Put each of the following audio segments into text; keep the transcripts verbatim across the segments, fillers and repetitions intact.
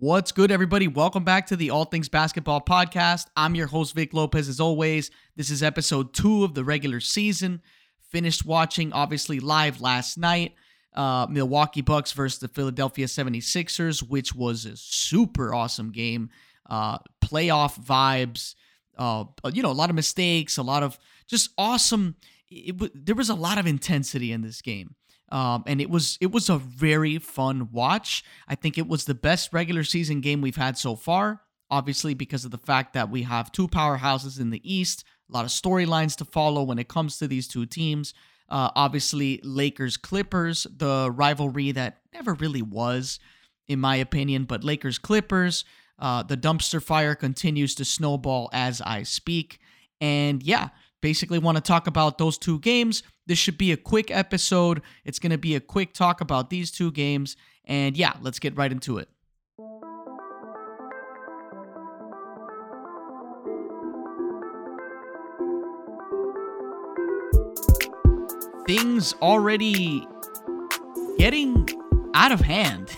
What's good, everybody? Welcome back to the All Things Basketball Podcast. I'm your host, Vic Lopez, as always. This is episode two of the regular season. Finished watching, obviously, live last night. Uh, Milwaukee Bucks versus the Philadelphia seventy-sixers, which was a super awesome game. Uh, playoff vibes. Uh, you know, a lot of mistakes, a lot of just awesome. It w- there was a lot of intensity in this game. Um, and it was it was a very fun watch. I think it was the best regular season game we've had so far, obviously because of the fact that we have two powerhouses in the East, a lot of storylines to follow when it comes to these two teams. Uh, obviously, Lakers-Clippers, the rivalry that never really was, in my opinion, but Lakers-Clippers, uh, the dumpster fire continues to snowball as I speak. And yeah, basically want to talk about those two games. This should be a quick episode. It's going to be a quick talk about these two games. And yeah, let's get right into it. Things already getting out of hand,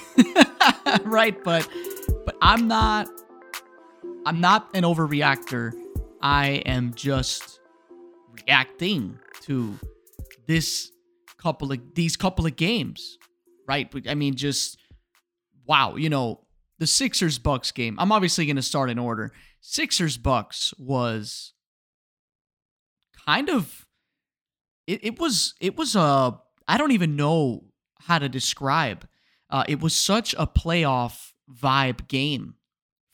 right? But but I'm not, I'm not an overreactor. I am just reacting to This couple of these couple of games, right? I mean, just wow, you know, the Sixers Bucks game. I'm obviously going to start in order. Sixers Bucks was kind of it, it was it was a I don't even know how to describe. Uh, it was such a playoff vibe game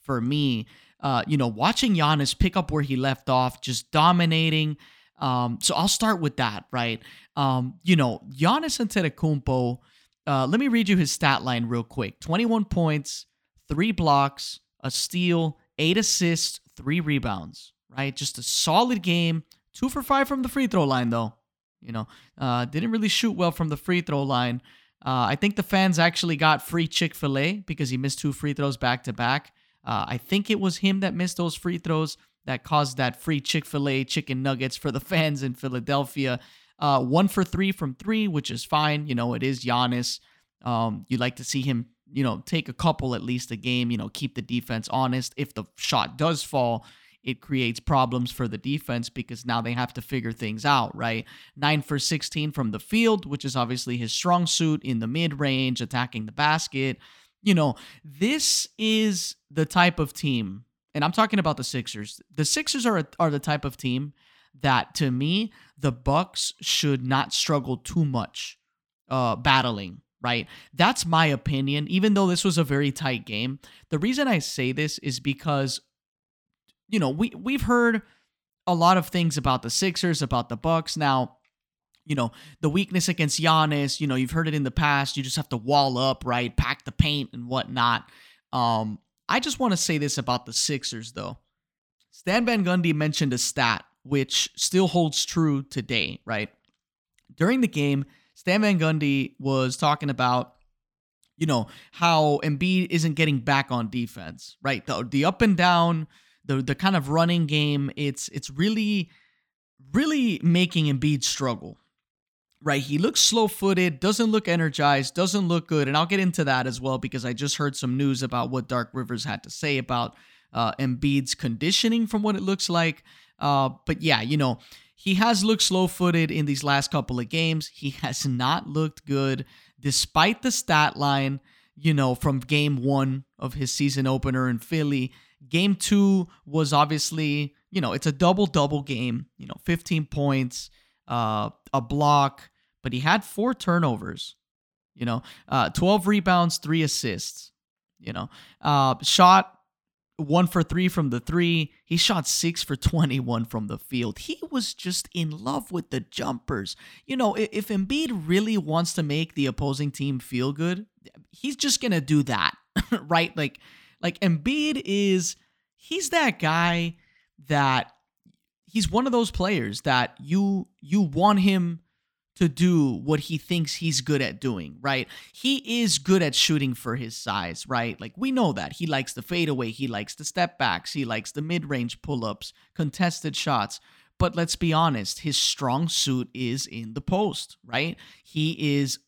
for me. Uh, you know, watching Giannis pick up where he left off, just dominating. Um, so I'll start with that, right? Um, you know, Giannis Antetokounmpo, uh, let me read you his stat line real quick. twenty-one points, three blocks, a steal, eight assists, three rebounds, right? Just a solid game. Two for five from the free throw line, though. You know, uh, didn't really shoot well from the free throw line. Uh, I think the fans actually got free Chick-fil-A because he missed two free throws back to back. Uh, I think it was him that missed those free throws that caused that free Chick-fil-A chicken nuggets for the fans in Philadelphia. Uh, one for three from three, which is fine. You know, it is Giannis. Um, you'd like to see him, you know, take a couple at least a game, you know, keep the defense honest. If the shot does fall, it creates problems for the defense because now they have to figure things out, right? Nine for sixteen from the field, which is obviously his strong suit in the mid-range, attacking the basket. You know, this is the type of team. And I'm talking about the Sixers. The Sixers are are the type of team that, to me, the Bucks should not struggle too much uh, battling, right? That's my opinion, even though this was a very tight game. The reason I say this is because, you know, we, we've heard a lot of things about the Sixers, about the Bucks. Now, you know, the weakness against Giannis, you know, you've heard it in the past. You just have to wall up, right? Pack the paint and whatnot. Um I just want to say this about the Sixers, though. Stan Van Gundy mentioned a stat, which still holds true today, right? During the game, Stan Van Gundy was talking about, you know, how Embiid isn't getting back on defense, right? The, the up and down, the the kind of running game, it's it's really, really making Embiid struggle, right? He looks slow-footed, doesn't look energized, doesn't look good. And I'll get into that as well because I just heard some news about what Doc Rivers had to say about uh, Embiid's conditioning from what it looks like. Uh, but yeah, you know, he has looked slow-footed in these last couple of games. He has not looked good despite the stat line, you know, from game one of his season opener in Philly. Game two was obviously, you know, it's a double-double game, you know, fifteen points, Uh, a block, but he had four turnovers, you know, uh, twelve rebounds, three assists, you know, uh, shot one for three from the three. He shot six for twenty-one from the field. He was just in love with the jumpers. You know, if, if Embiid really wants to make the opposing team feel good, he's just going to do that, right? Like, like Embiid is, he's that guy that he's one of those players that you you want him to do what he thinks he's good at doing, right? He is good at shooting for his size, right? Like, we know that. He likes the fadeaway. He likes the step backs. He likes the mid-range pull-ups, contested shots. But let's be honest, his strong suit is in the post, right? He is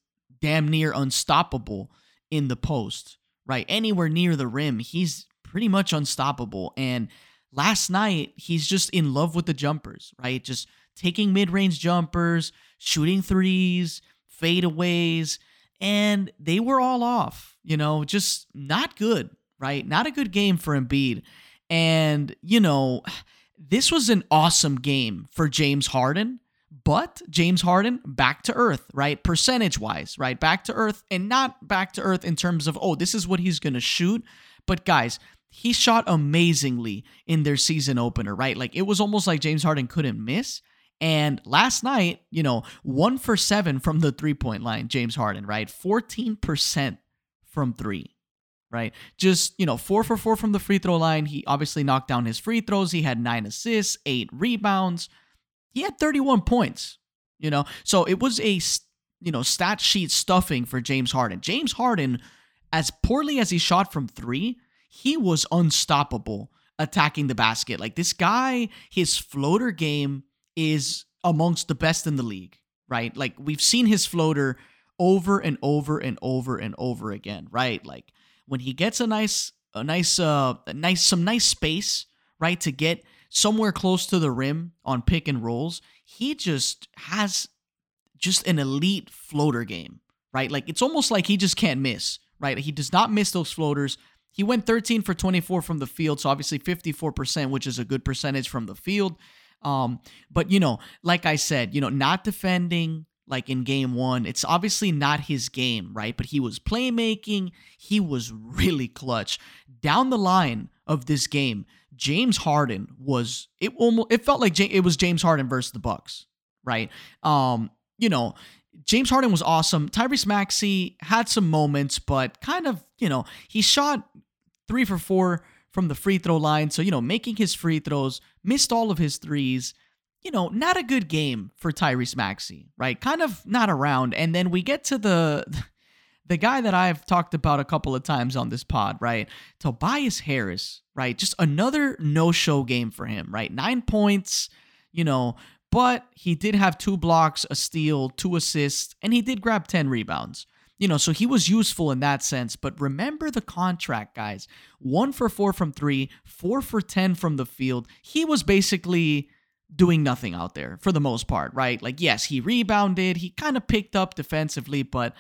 damn near unstoppable in the post, right, anywhere near the rim, he's pretty much unstoppable. And last night, he's just in love with the jumpers, right? Just taking mid-range jumpers, shooting threes, fadeaways, and they were all off, you know, just not good, right? Not a good game for Embiid. And, you know, this was an awesome game for James Harden, but James Harden back to earth, right? Percentage-wise, right? Back to earth, and not back to earth in terms of, oh, this is what he's going to shoot. But guys, he shot amazingly in their season opener, right? Like, it was almost like James Harden couldn't miss. And last night, you know, one for seven from the three-point line, James Harden, right? fourteen percent from three, right? Just, you know, four for four from the free throw line. He obviously knocked down his free throws. He had nine assists, eight rebounds. He had thirty-one points, you know? So it was a, you know, stat sheet stuffing for James Harden. James Harden, as poorly as he shot from three, he was unstoppable attacking the basket. Like, this guy, his floater game is amongst the best in the league, right? Like, we've seen his floater over and over and over and over again, right? Like, when he gets a nice, a nice, uh, a nice, some nice space, right, to get somewhere close to the rim on pick and rolls, he just has just an elite floater game, right? Like, it's almost like he just can't miss, right? He does not miss those floaters. He went thirteen for twenty-four from the field, so obviously fifty-four percent, which is a good percentage from the field. Um, but, you know, like I said, you know, not defending like in game one, it's obviously not his game, right? But he was playmaking. He was really clutch. Down the line of this game, James Harden was, it almost, it felt like J- it was James Harden versus the Bucks, right? Um, you know, James Harden was awesome. Tyrese Maxey had some moments, but kind of, you know, he shot three for four from the free throw line. So, you know, making his free throws, missed all of his threes, you know, not a good game for Tyrese Maxey, right? Kind of not around. And then we get to the, the guy that I've talked about a couple of times on this pod, right? Tobias Harris, right? Just another no-show game for him, right? Nine points, you know, but he did have two blocks, a steal, two assists, and he did grab ten rebounds. You know, so he was useful in that sense. But remember the contract, guys. One for four from three, four for ten from the field. He was basically doing nothing out there for the most part, right? Like, yes, he rebounded. He kind of picked up defensively, but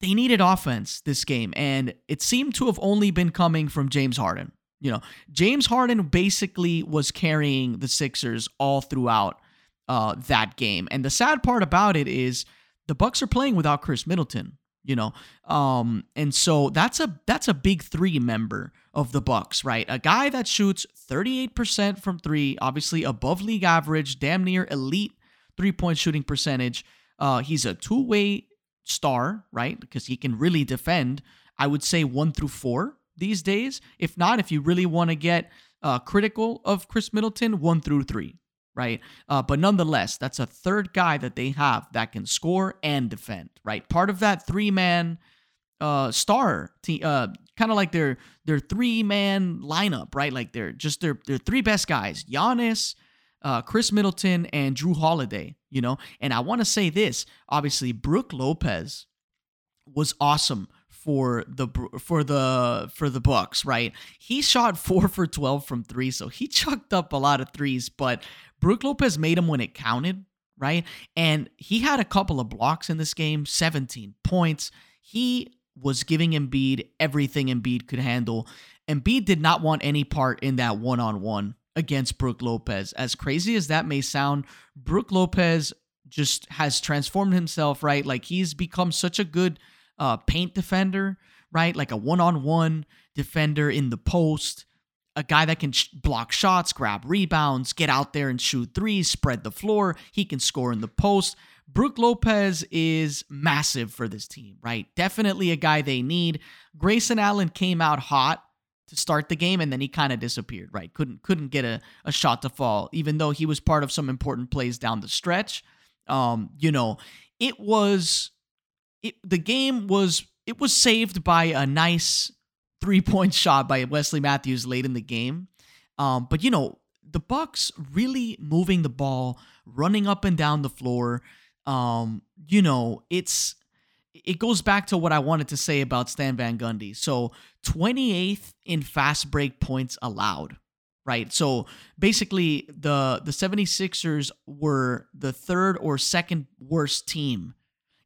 they needed offense this game. And it seemed to have only been coming from James Harden. You know, James Harden basically was carrying the Sixers all throughout uh, that game. And the sad part about it is the Bucks are playing without Chris Middleton. You know, um, and so that's a that's a big three member of the Bucks, right? A guy that shoots thirty-eight percent from three, obviously above league average, damn near elite three-point shooting percentage. Uh, he's a two-way star, right? Because he can really defend, I would say, one through four these days. If not, if you really want to get uh, critical of Chris Middleton, one through three, right? Uh, but nonetheless, that's a third guy that they have that can score and defend, right? Part of that three-man uh, star team, uh, kind of like their their three-man lineup, right? Like they're just their their three best guys, Giannis, uh, Chris Middleton, and Drew Holiday, you know? And I want to say this, obviously, Brook Lopez was awesome for the for the for the Bucks, right? He shot four for twelve from three, so he chucked up a lot of threes, but Brook Lopez made him when it counted, right? And he had a couple of blocks in this game, seventeen points. He was giving Embiid everything Embiid could handle. Embiid did not want any part in that one-on-one against Brook Lopez. As crazy as that may sound, Brook Lopez just has transformed himself, right? Like, he's become such a good Uh, paint defender, right? Like a one-on-one defender in the post, a guy that can sh- block shots, grab rebounds, get out there and shoot threes, spread the floor. He can score in the post. Brook Lopez is massive for this team, right? Definitely a guy they need. Grayson Allen came out hot to start the game, and then he kind of disappeared, right? Couldn't couldn't get a, a shot to fall, even though he was part of some important plays down the stretch. Um, you know, it was... It, the game was, it was saved by a nice three-point shot by Wesley Matthews late in the game. Um, but, you know, the Bucks really moving the ball, running up and down the floor. Um, you know, it's, it goes back to what I wanted to say about Stan Van Gundy. So twenty-eighth in fast break points allowed, right? So basically the, the seventy-sixers were the third or second worst team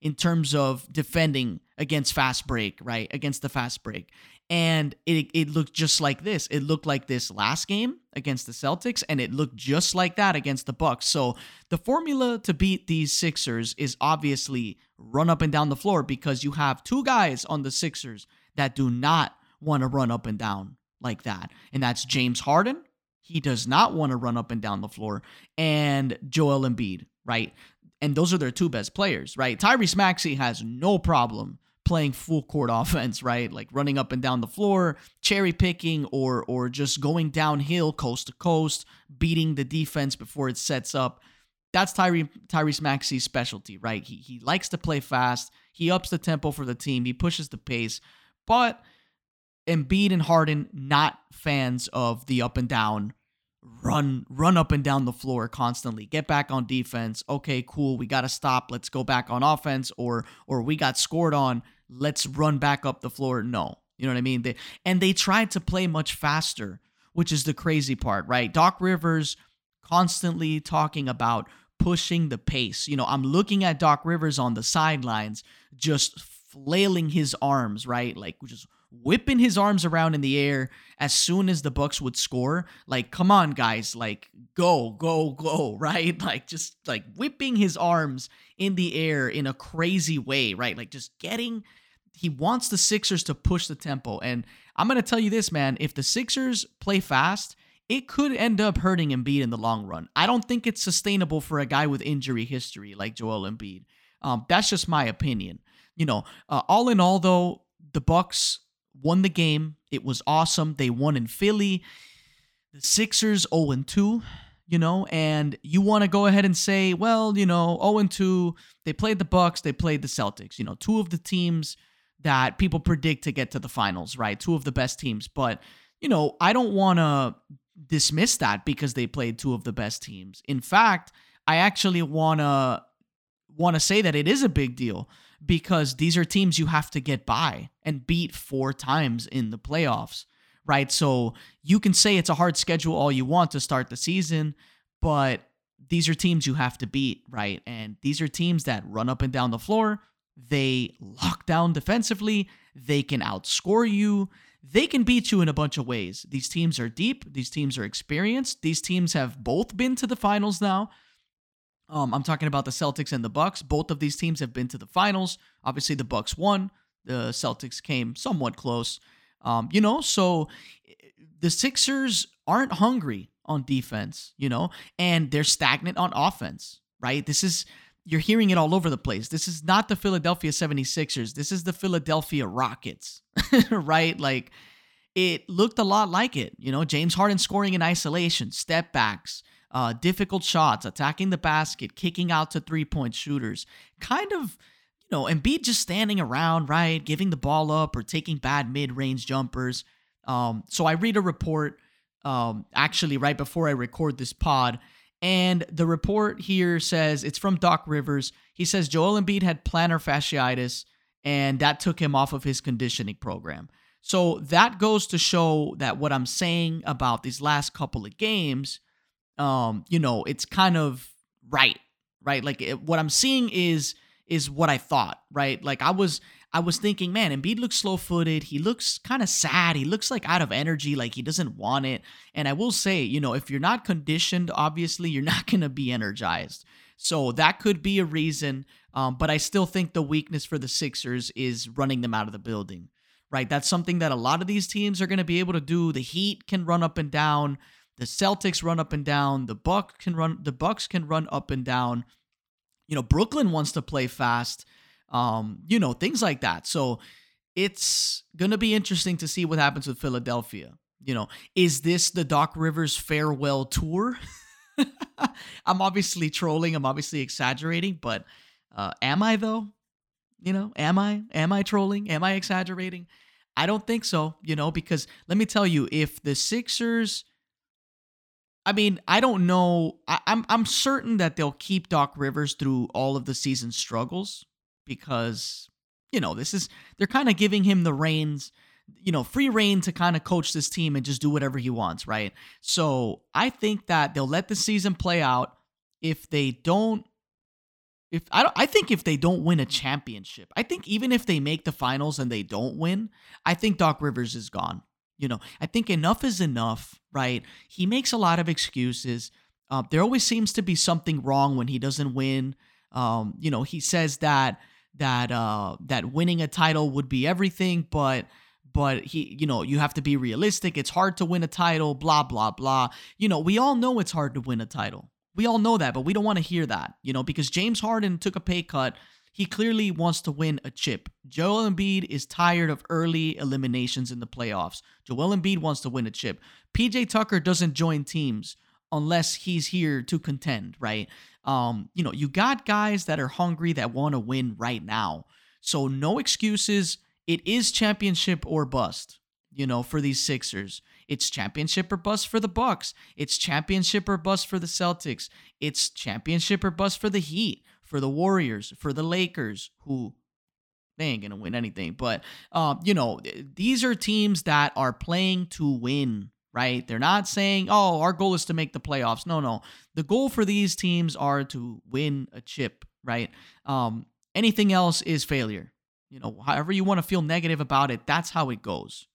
in terms of defending against fast break, right? Against the fast break. And it it looked just like this. It looked like this last game against the Celtics, and it looked just like that against the Bucks. So the formula to beat these Sixers is obviously run up and down the floor, because you have two guys on the Sixers that do not want to run up and down like that. And that's James Harden. He does not want to run up and down the floor. And Joel Embiid, right? And those are their two best players, right? Tyrese Maxey has no problem playing full court offense, right? Like running up and down the floor, cherry picking, or or just going downhill coast to coast, beating the defense before it sets up. That's Tyrese Tyrese Maxey's specialty, right? He he likes to play fast. He ups the tempo for the team. He pushes the pace. But Embiid and Harden, not fans of the up and down, run run up and down the floor constantly, get back on defense, okay, cool, we got to stop, let's go back on offense, or or we got scored on, let's run back up the floor. No, you know what I mean? They, and they tried to play much faster, which is the crazy part, right? Doc Rivers constantly talking about pushing the pace. You know, I'm looking at Doc Rivers on the sidelines, just flailing his arms, right? Like just whipping his arms around in the air as soon as the Bucks would score. Like, come on, guys, like, go, go, go, right? Like, just, like, whipping his arms in the air in a crazy way, right? Like, just getting, he wants the Sixers to push the tempo. And I'm going to tell you this, man, if the Sixers play fast, it could end up hurting Embiid in the long run. I don't think it's sustainable for a guy with injury history like Joel Embiid. Um, that's just my opinion. You know, uh, all in all, though, the Bucks won the game. It was awesome. They won in Philly. The Sixers oh and two, you know, and you want to go ahead and say, well, you know, oh and two, they played the Bucks, they played the Celtics, you know, two of the teams that people predict to get to the finals, right? Two of the best teams. But, you know, I don't want to dismiss that because they played two of the best teams. In fact, I actually want to want to say that it is a big deal, because these are teams you have to get by and beat four times in the playoffs, right? So you can say it's a hard schedule all you want to start the season, but these are teams you have to beat, right? And these are teams that run up and down the floor. They lock down defensively. They can outscore you. They can beat you in a bunch of ways. These teams are deep. These teams are experienced. These teams have both been to the finals now. Um, I'm talking about the Celtics and the Bucks. Both of these teams have been to the finals. Obviously, the Bucks won. The Celtics came somewhat close. Um, you know, so the Sixers aren't hungry on defense, you know, and they're stagnant on offense, right? This is, you're hearing it all over the place. This is not the Philadelphia seventy-sixers. This is the Philadelphia Rockets, right? Like, it looked a lot like it. You know, James Harden scoring in isolation, step backs, Uh, difficult shots, attacking the basket, kicking out to three-point shooters, kind of, you know, Embiid just standing around, right, giving the ball up or taking bad mid-range jumpers. Um, so I read a report, um, actually right before I record this pod, and the report here says, it's from Doc Rivers. He says Joel Embiid had plantar fasciitis, and that took him off of his conditioning program. So that goes to show that what I'm saying about these last couple of games, Um, you know, it's kind of right, right? Like it, what I'm seeing is, is what I thought, right? Like I was, I was thinking, man, Embiid looks slow footed. He looks kind of sad. He looks like out of energy, like he doesn't want it. And I will say, you know, if you're not conditioned, obviously you're not going to be energized. So that could be a reason. Um, but I still think the weakness for the Sixers is running them out of the building, right? That's something that a lot of these teams are going to be able to do. The Heat can run up and down. The Celtics run up and down. The Bucks can run. The Bucks can run up and down. You know, Brooklyn wants to play fast. Um, you know, things like that. So it's gonna be interesting to see what happens with Philadelphia. You know, is this the Doc Rivers farewell tour? I'm obviously trolling. I'm obviously exaggerating, but uh, am I though? You know, am I? Am I trolling? Am I exaggerating? I don't think so. You know, because let me tell you, if the Sixers, I mean, I don't know. I, I'm I'm certain that they'll keep Doc Rivers through all of the season's struggles because you know, this is, they're kind of giving him the reins, you know, free rein to kind of coach this team and just do whatever he wants, right? So I think that they'll let the season play out. If they don't, if I don't, I think if they don't win a championship, I think even if they make the finals and they don't win, I think Doc Rivers is gone. You know, I think enough is enough, right? He makes a lot of excuses. Uh, there always seems to be something wrong when he doesn't win. Um, you know, he says that that uh, that winning a title would be everything, but but he, you know, you have to be realistic. It's hard to win a title. Blah blah blah. You know, we all know it's hard to win a title. We all know that, but we don't want to hear that, you know, because James Harden took a pay cut. He clearly wants to win a chip. Joel Embiid is tired of early eliminations in the playoffs. Joel Embiid wants to win a chip. P J Tucker doesn't join teams unless he's here to contend, right? Um, you know, you got guys that are hungry that want to win right now. So no excuses. It is championship or bust, you know, for these Sixers. It's championship or bust for the Bucks. It's championship or bust for the Celtics. It's championship or bust for the Heat, for the Warriors, for the Lakers, who they ain't going to win anything. But, um, you know, these are teams that are playing to win, right? They're not saying, oh, our goal is to make the playoffs. No, no. The goal for these teams are to win a chip, right? Um, anything else is failure. You know, however you want to feel negative about it, that's how it goes.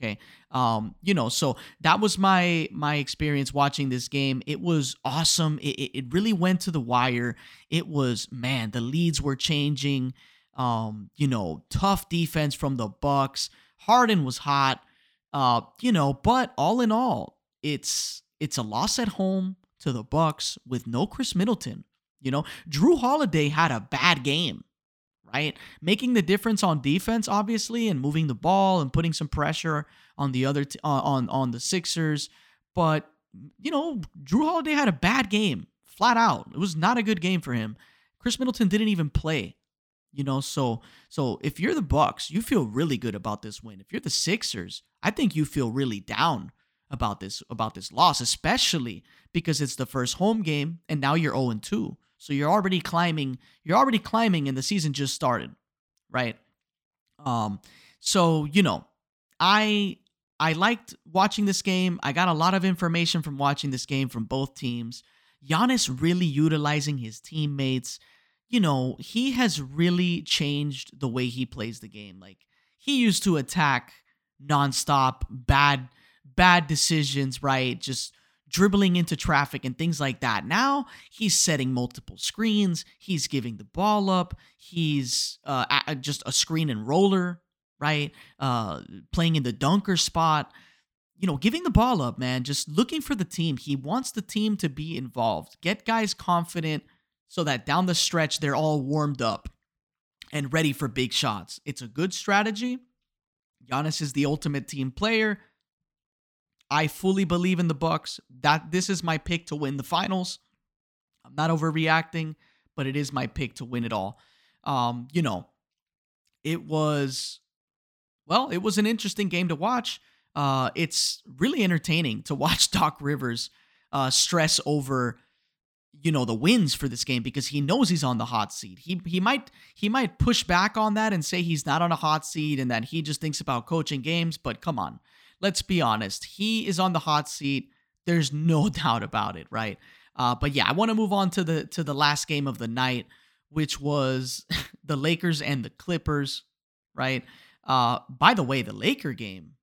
Okay. Um, you know, so that was my, my experience watching this game. It was awesome. It, it, it really went to the wire. It was, man, the leads were changing, um, you know, tough defense from the Bucks. Harden was hot, uh, you know, but all in all, it's, it's a loss at home to the Bucks with no Chris Middleton. You know, Drew Holiday had a bad game. Right? Making the difference on defense, obviously, and moving the ball and putting some pressure on the other t- on on the Sixers. But you know, Drew Holiday had a bad game, flat out. It was not a good game for him. Chris Middleton didn't even play. You know, so so if you're the Bucks, you feel really good about this win. If you're the Sixers, I think you feel really down about this about this loss, especially because it's the first home game, and now you're oh and two. So you're already climbing, you're already climbing and the season just started, right? Um, so, you know, I I liked watching this game. I got a lot of information from watching this game from both teams. Giannis really utilizing his teammates. You know, he has really changed the way he plays the game. Like, he used to attack nonstop, bad, bad decisions, right? Just dribbling into traffic and things like that. Now he's setting multiple screens. He's giving the ball up. He's uh, a, just a screen and roller, right? Uh, playing in the dunker spot, you know, giving the ball up, man, just looking for the team. He wants the team to be involved, get guys confident so that down the stretch, they're all warmed up and ready for big shots. It's a good strategy. Giannis is the ultimate team player. I fully believe in the Bucks. That this is my pick to win the finals. I'm not overreacting, but it is my pick to win it all. Um, you know, it was, well, it was an interesting game to watch. Uh, it's really entertaining to watch Doc Rivers uh, stress over, you know, the wins for this game because he knows he's on the hot seat. He he might he might push back on that and say he's not on a hot seat and that he just thinks about coaching games. But come on. Let's be honest. He is on the hot seat. There's no doubt about it, right? Uh, but yeah, I want to move on to the to the last game of the night, which was the Lakers and the Clippers, right? Uh, by the way, the Laker game,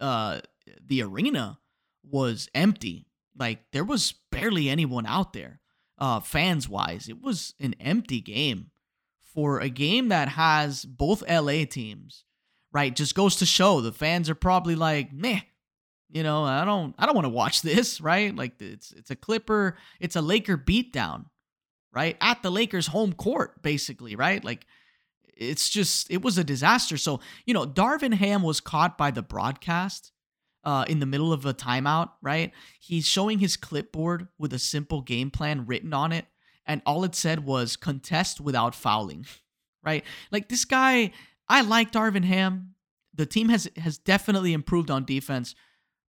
uh, the arena was empty. Like there was barely anyone out there, uh, fans-wise. It was an empty game for a game that has both L A teams. Right, just goes to show the fans are probably like, meh, you know, I don't, I don't want to watch this, right? Like it's, it's a Clipper, it's a Laker beatdown, right? At the Lakers' home court, basically, right? Like it's just, it was a disaster. So you know, Darvin Ham was caught by the broadcast uh, in the middle of a timeout, right? He's showing his clipboard with a simple game plan written on it, and all it said was contest without fouling, right? Like this guy. I like Darvin Ham. The team has has definitely improved on defense,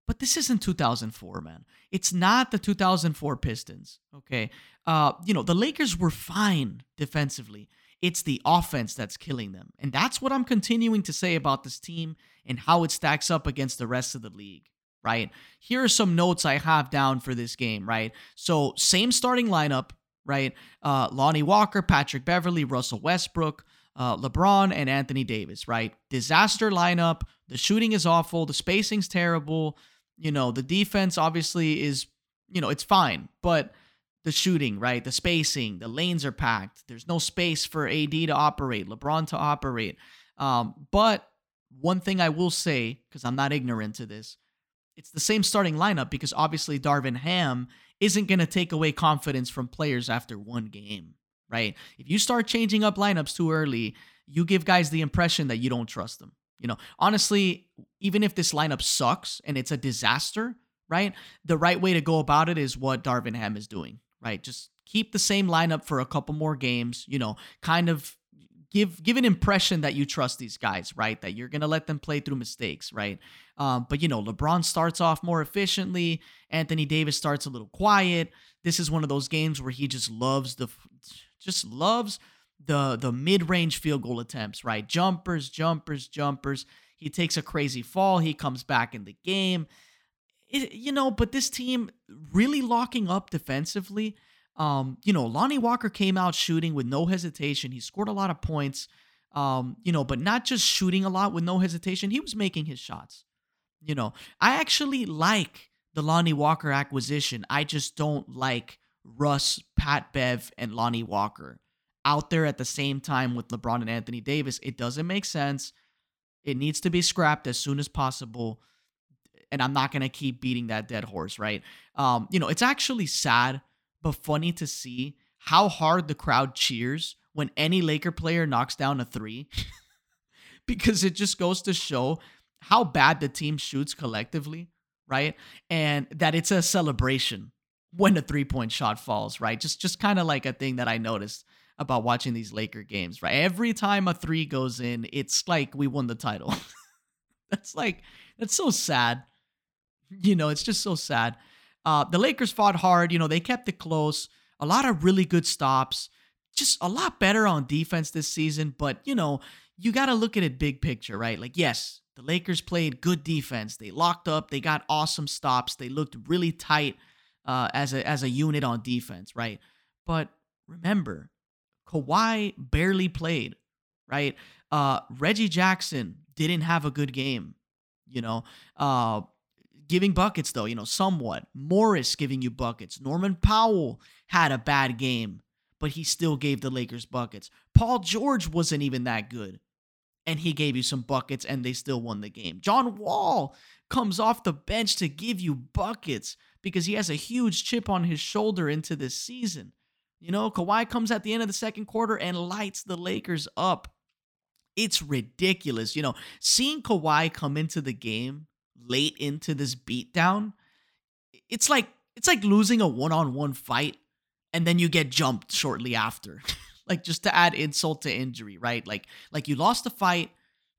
but this isn't two thousand four, man. It's not the two thousand four Pistons, okay? Uh, you know, the Lakers were fine defensively. It's the offense that's killing them. And that's what I'm continuing to say about this team and how it stacks up against the rest of the league, right? Here are some notes I have down for this game, right? So same starting lineup, right? Uh, Lonnie Walker, Patrick Beverly, Russell Westbrook, uh, LeBron, and Anthony Davis, right? Disaster lineup. The shooting is awful. The spacing's terrible. You know, the defense obviously is, you know, it's fine, but the shooting, right? The spacing, the lanes are packed. There's no space for A D to operate, LeBron to operate. Um, but one thing I will say, because I'm not ignorant to this, it's the same starting lineup because obviously Darvin Ham isn't going to take away confidence from players after one game, right? If you start changing up lineups too early, you give guys the impression that you don't trust them. You know, honestly, even if this lineup sucks and it's a disaster, right? The right way to go about it is what Darvin Ham is doing, right? Just keep the same lineup for a couple more games, you know, kind of give give an impression that you trust these guys, right? That you're going to let them play through mistakes, right? Um, but, you know, LeBron starts off more efficiently. Anthony Davis starts a little quiet. This is one of those games where he just loves the, just loves the the mid-range field goal attempts, right? Jumpers, jumpers, jumpers. He takes a crazy fall. He comes back in the game. It, you know, but this team really locking up defensively. Um, you know, Lonnie Walker came out shooting with no hesitation. He scored a lot of points, um, you know, but not just shooting a lot with no hesitation. He was making his shots. You know, I actually like the Lonnie Walker acquisition. I just don't like Russ, Pat Bev, and Lonnie Walker out there at the same time with LeBron and Anthony Davis. It doesn't make sense. It needs to be scrapped as soon as possible. And I'm not going to keep beating that dead horse, right? Um, you know, it's actually sad, but funny to see how hard the crowd cheers when any Laker player knocks down a three because it just goes to show how bad the team shoots collectively, right? And that it's a celebration when a three-point shot falls, right? Just, just kind of like a thing that I noticed about watching these Laker games, right? Every time a three goes in, it's like we won the title. That's like, that's so sad. You know, it's just so sad. Uh, the Lakers fought hard. You know, they kept it close. A lot of really good stops. Just a lot better on defense this season. But, you know, you got to look at it big picture, right? Like, yes, the Lakers played good defense. They locked up. They got awesome stops. They looked really tight uh, as a as a unit on defense, right? But remember, Kawhi barely played, right? Uh, Reggie Jackson didn't have a good game, you know. Uh, giving buckets, though, you know, somewhat. Morris giving you buckets. Norman Powell had a bad game, but he still gave the Lakers buckets. Paul George wasn't even that good, and he gave you some buckets, and they still won the game. John Wall comes off the bench to give you buckets because he has a huge chip on his shoulder into this season. You know, Kawhi comes at the end of the second quarter and lights the Lakers up. It's ridiculous. You know, seeing Kawhi come into the game late into this beatdown, it's like it's like losing a one-on-one fight and then you get jumped shortly after. Like, just to add insult to injury, right? Like, like you lost the fight,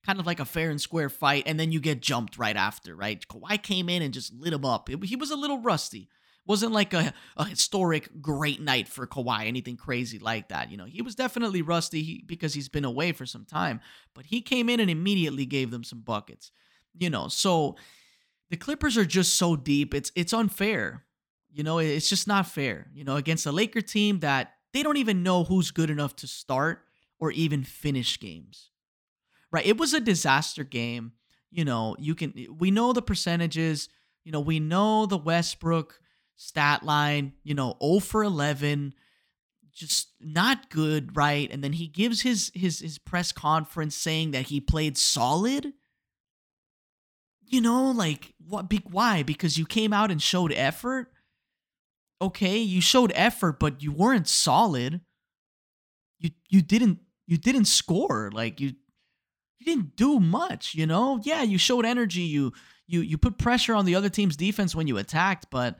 kind of like a fair and square fight, and then you get jumped right after, right? Kawhi came in and just lit him up. It, he was a little rusty. It wasn't like a, a historic great night for Kawhi, anything crazy like that. You know, he was definitely rusty he, because he's been away for some time, but he came in and immediately gave them some buckets. You know, so the Clippers are just so deep. It's it's unfair. You know, it's just not fair, you know, against a Laker team that they don't even know who's good enough to start or even finish games, right? It was a disaster game. You know, you can, we know the percentages, you know, we know the Westbrook stat line, you know, zero for eleven, just not good, right? And then he gives his his his press conference saying that he played solid. You know, like, what? Big why? Because you came out and showed effort? Okay, you showed effort, but you weren't solid. You you didn't you didn't score. Like, you you didn't do much, you know? Yeah, you showed energy. You you you put pressure on the other team's defense when you attacked, but,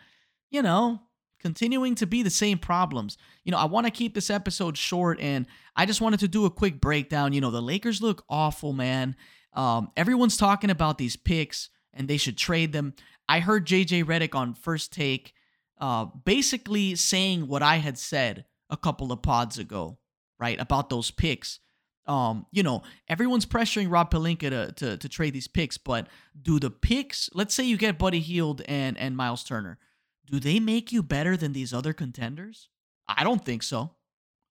you know, continuing to be the same problems. You know, I want to keep this episode short, and I just wanted to do a quick breakdown. You know, the Lakers look awful, man. Um, everyone's talking about these picks and they should trade them. I heard J J Redick on First Take uh, basically saying what I had said a couple of pods ago right, about those picks. Um, you know, everyone's pressuring Rob Pelinka to, to to trade these picks, but do the picks, let's say you get Buddy Hield and and Miles Turner, do they make you better than these other contenders? I don't think so.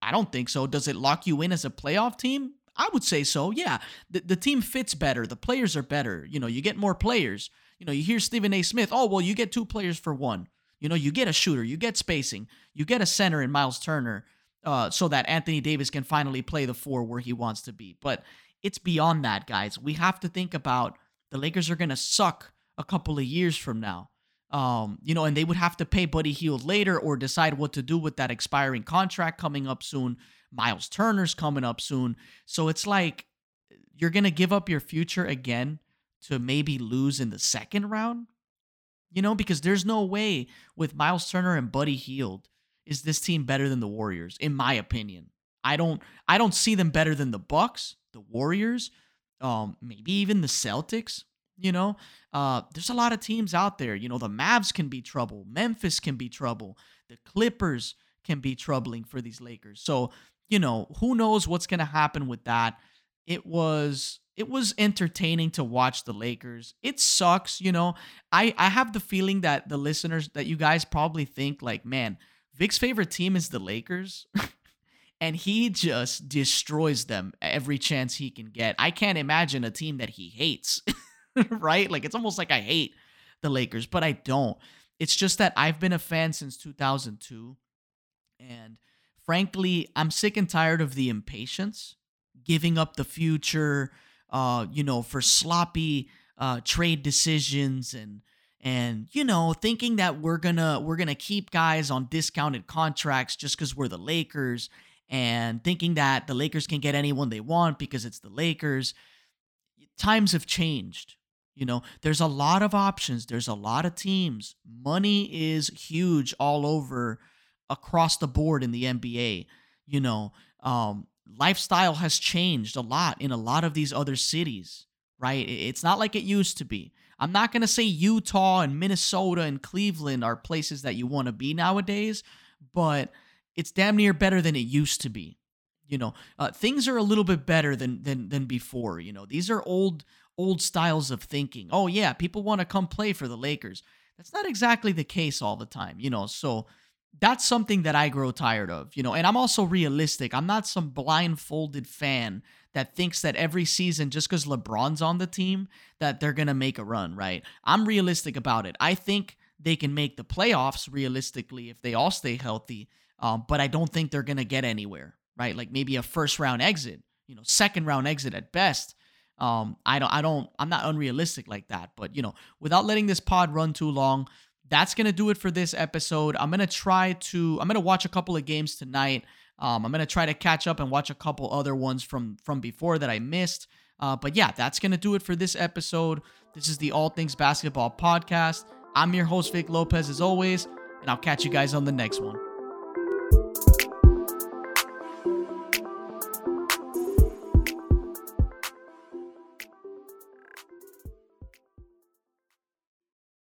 I don't think so. Does it lock you in as a playoff team? I would say so, yeah. The, the team fits better. The players are better. You know, you get more players. You know, you hear Stephen A. Smith, oh, well, you get two players for one. You know, you get a shooter, you get spacing, you get a center in Miles Turner, Uh, so that Anthony Davis can finally play the four where he wants to be. But it's beyond that, guys. We have to think about the Lakers are going to suck a couple of years from now. Um, you know, and they would have to pay Buddy Hield later or decide what to do with that expiring contract coming up soon. Miles Turner's coming up soon. So it's like you're going to give up your future again to maybe lose in the second round, you know, because there's no way with Miles Turner and Buddy Hield is this team better than the Warriors, in my opinion. I don't I don't see them better than the Bucks, the Warriors, um, maybe even the Celtics, you know. Uh, there's a lot of teams out there. You know, the Mavs can be trouble. Memphis can be trouble. The Clippers can be troubling for these Lakers. So, you know, who knows what's going to happen with that. It was it was entertaining to watch the Lakers. It sucks, you know. I, I have the feeling that the listeners, that you guys probably think like, man, Vic's favorite team is the Lakers, and he just destroys them every chance he can get. I can't imagine a team that he hates, right? Like, it's almost like I hate the Lakers, but I don't. It's just that I've been a fan since two thousand two, and frankly, I'm sick and tired of the impatience, giving up the future, uh, you know, for sloppy uh, trade decisions and And, you know, thinking that we're gonna we're gonna keep guys on discounted contracts just because we're the Lakers, and thinking that the Lakers can get anyone they want because it's the Lakers. Times have changed. You know, there's a lot of options. There's a lot of teams. Money is huge all over across the board in the N B A. You know, um, lifestyle has changed a lot in a lot of these other cities, right? It's not like it used to be. I'm not going to say Utah and Minnesota and Cleveland are places that you want to be nowadays, but it's damn near better than it used to be. You know, uh, things are a little bit better than than than before. You know, these are old old styles of thinking. Oh yeah, people want to come play for the Lakers. That's not exactly the case all the time. You know, so that's something that I grow tired of. You know, and I'm also realistic. I'm not some blindfolded fan that thinks that every season, just because LeBron's on the team, that they're going to make a run, right? I'm realistic about it. I think they can make the playoffs realistically if they all stay healthy, um, but I don't think they're going to get anywhere, right? Like maybe a first-round exit, you know, second-round exit at best. Um, I don't, I don't, I'm not unrealistic like that, but, you know, without letting this pod run too long, that's going to do it for this episode. I'm going to try to, I'm going to watch a couple of games tonight. Um, I'm going to try to catch up and watch a couple other ones from, from before that I missed. Uh, but yeah, that's going to do it for this episode. This is the All Things Basketball Podcast. I'm your host, Vic Lopez, as always, and I'll catch you guys on the next one.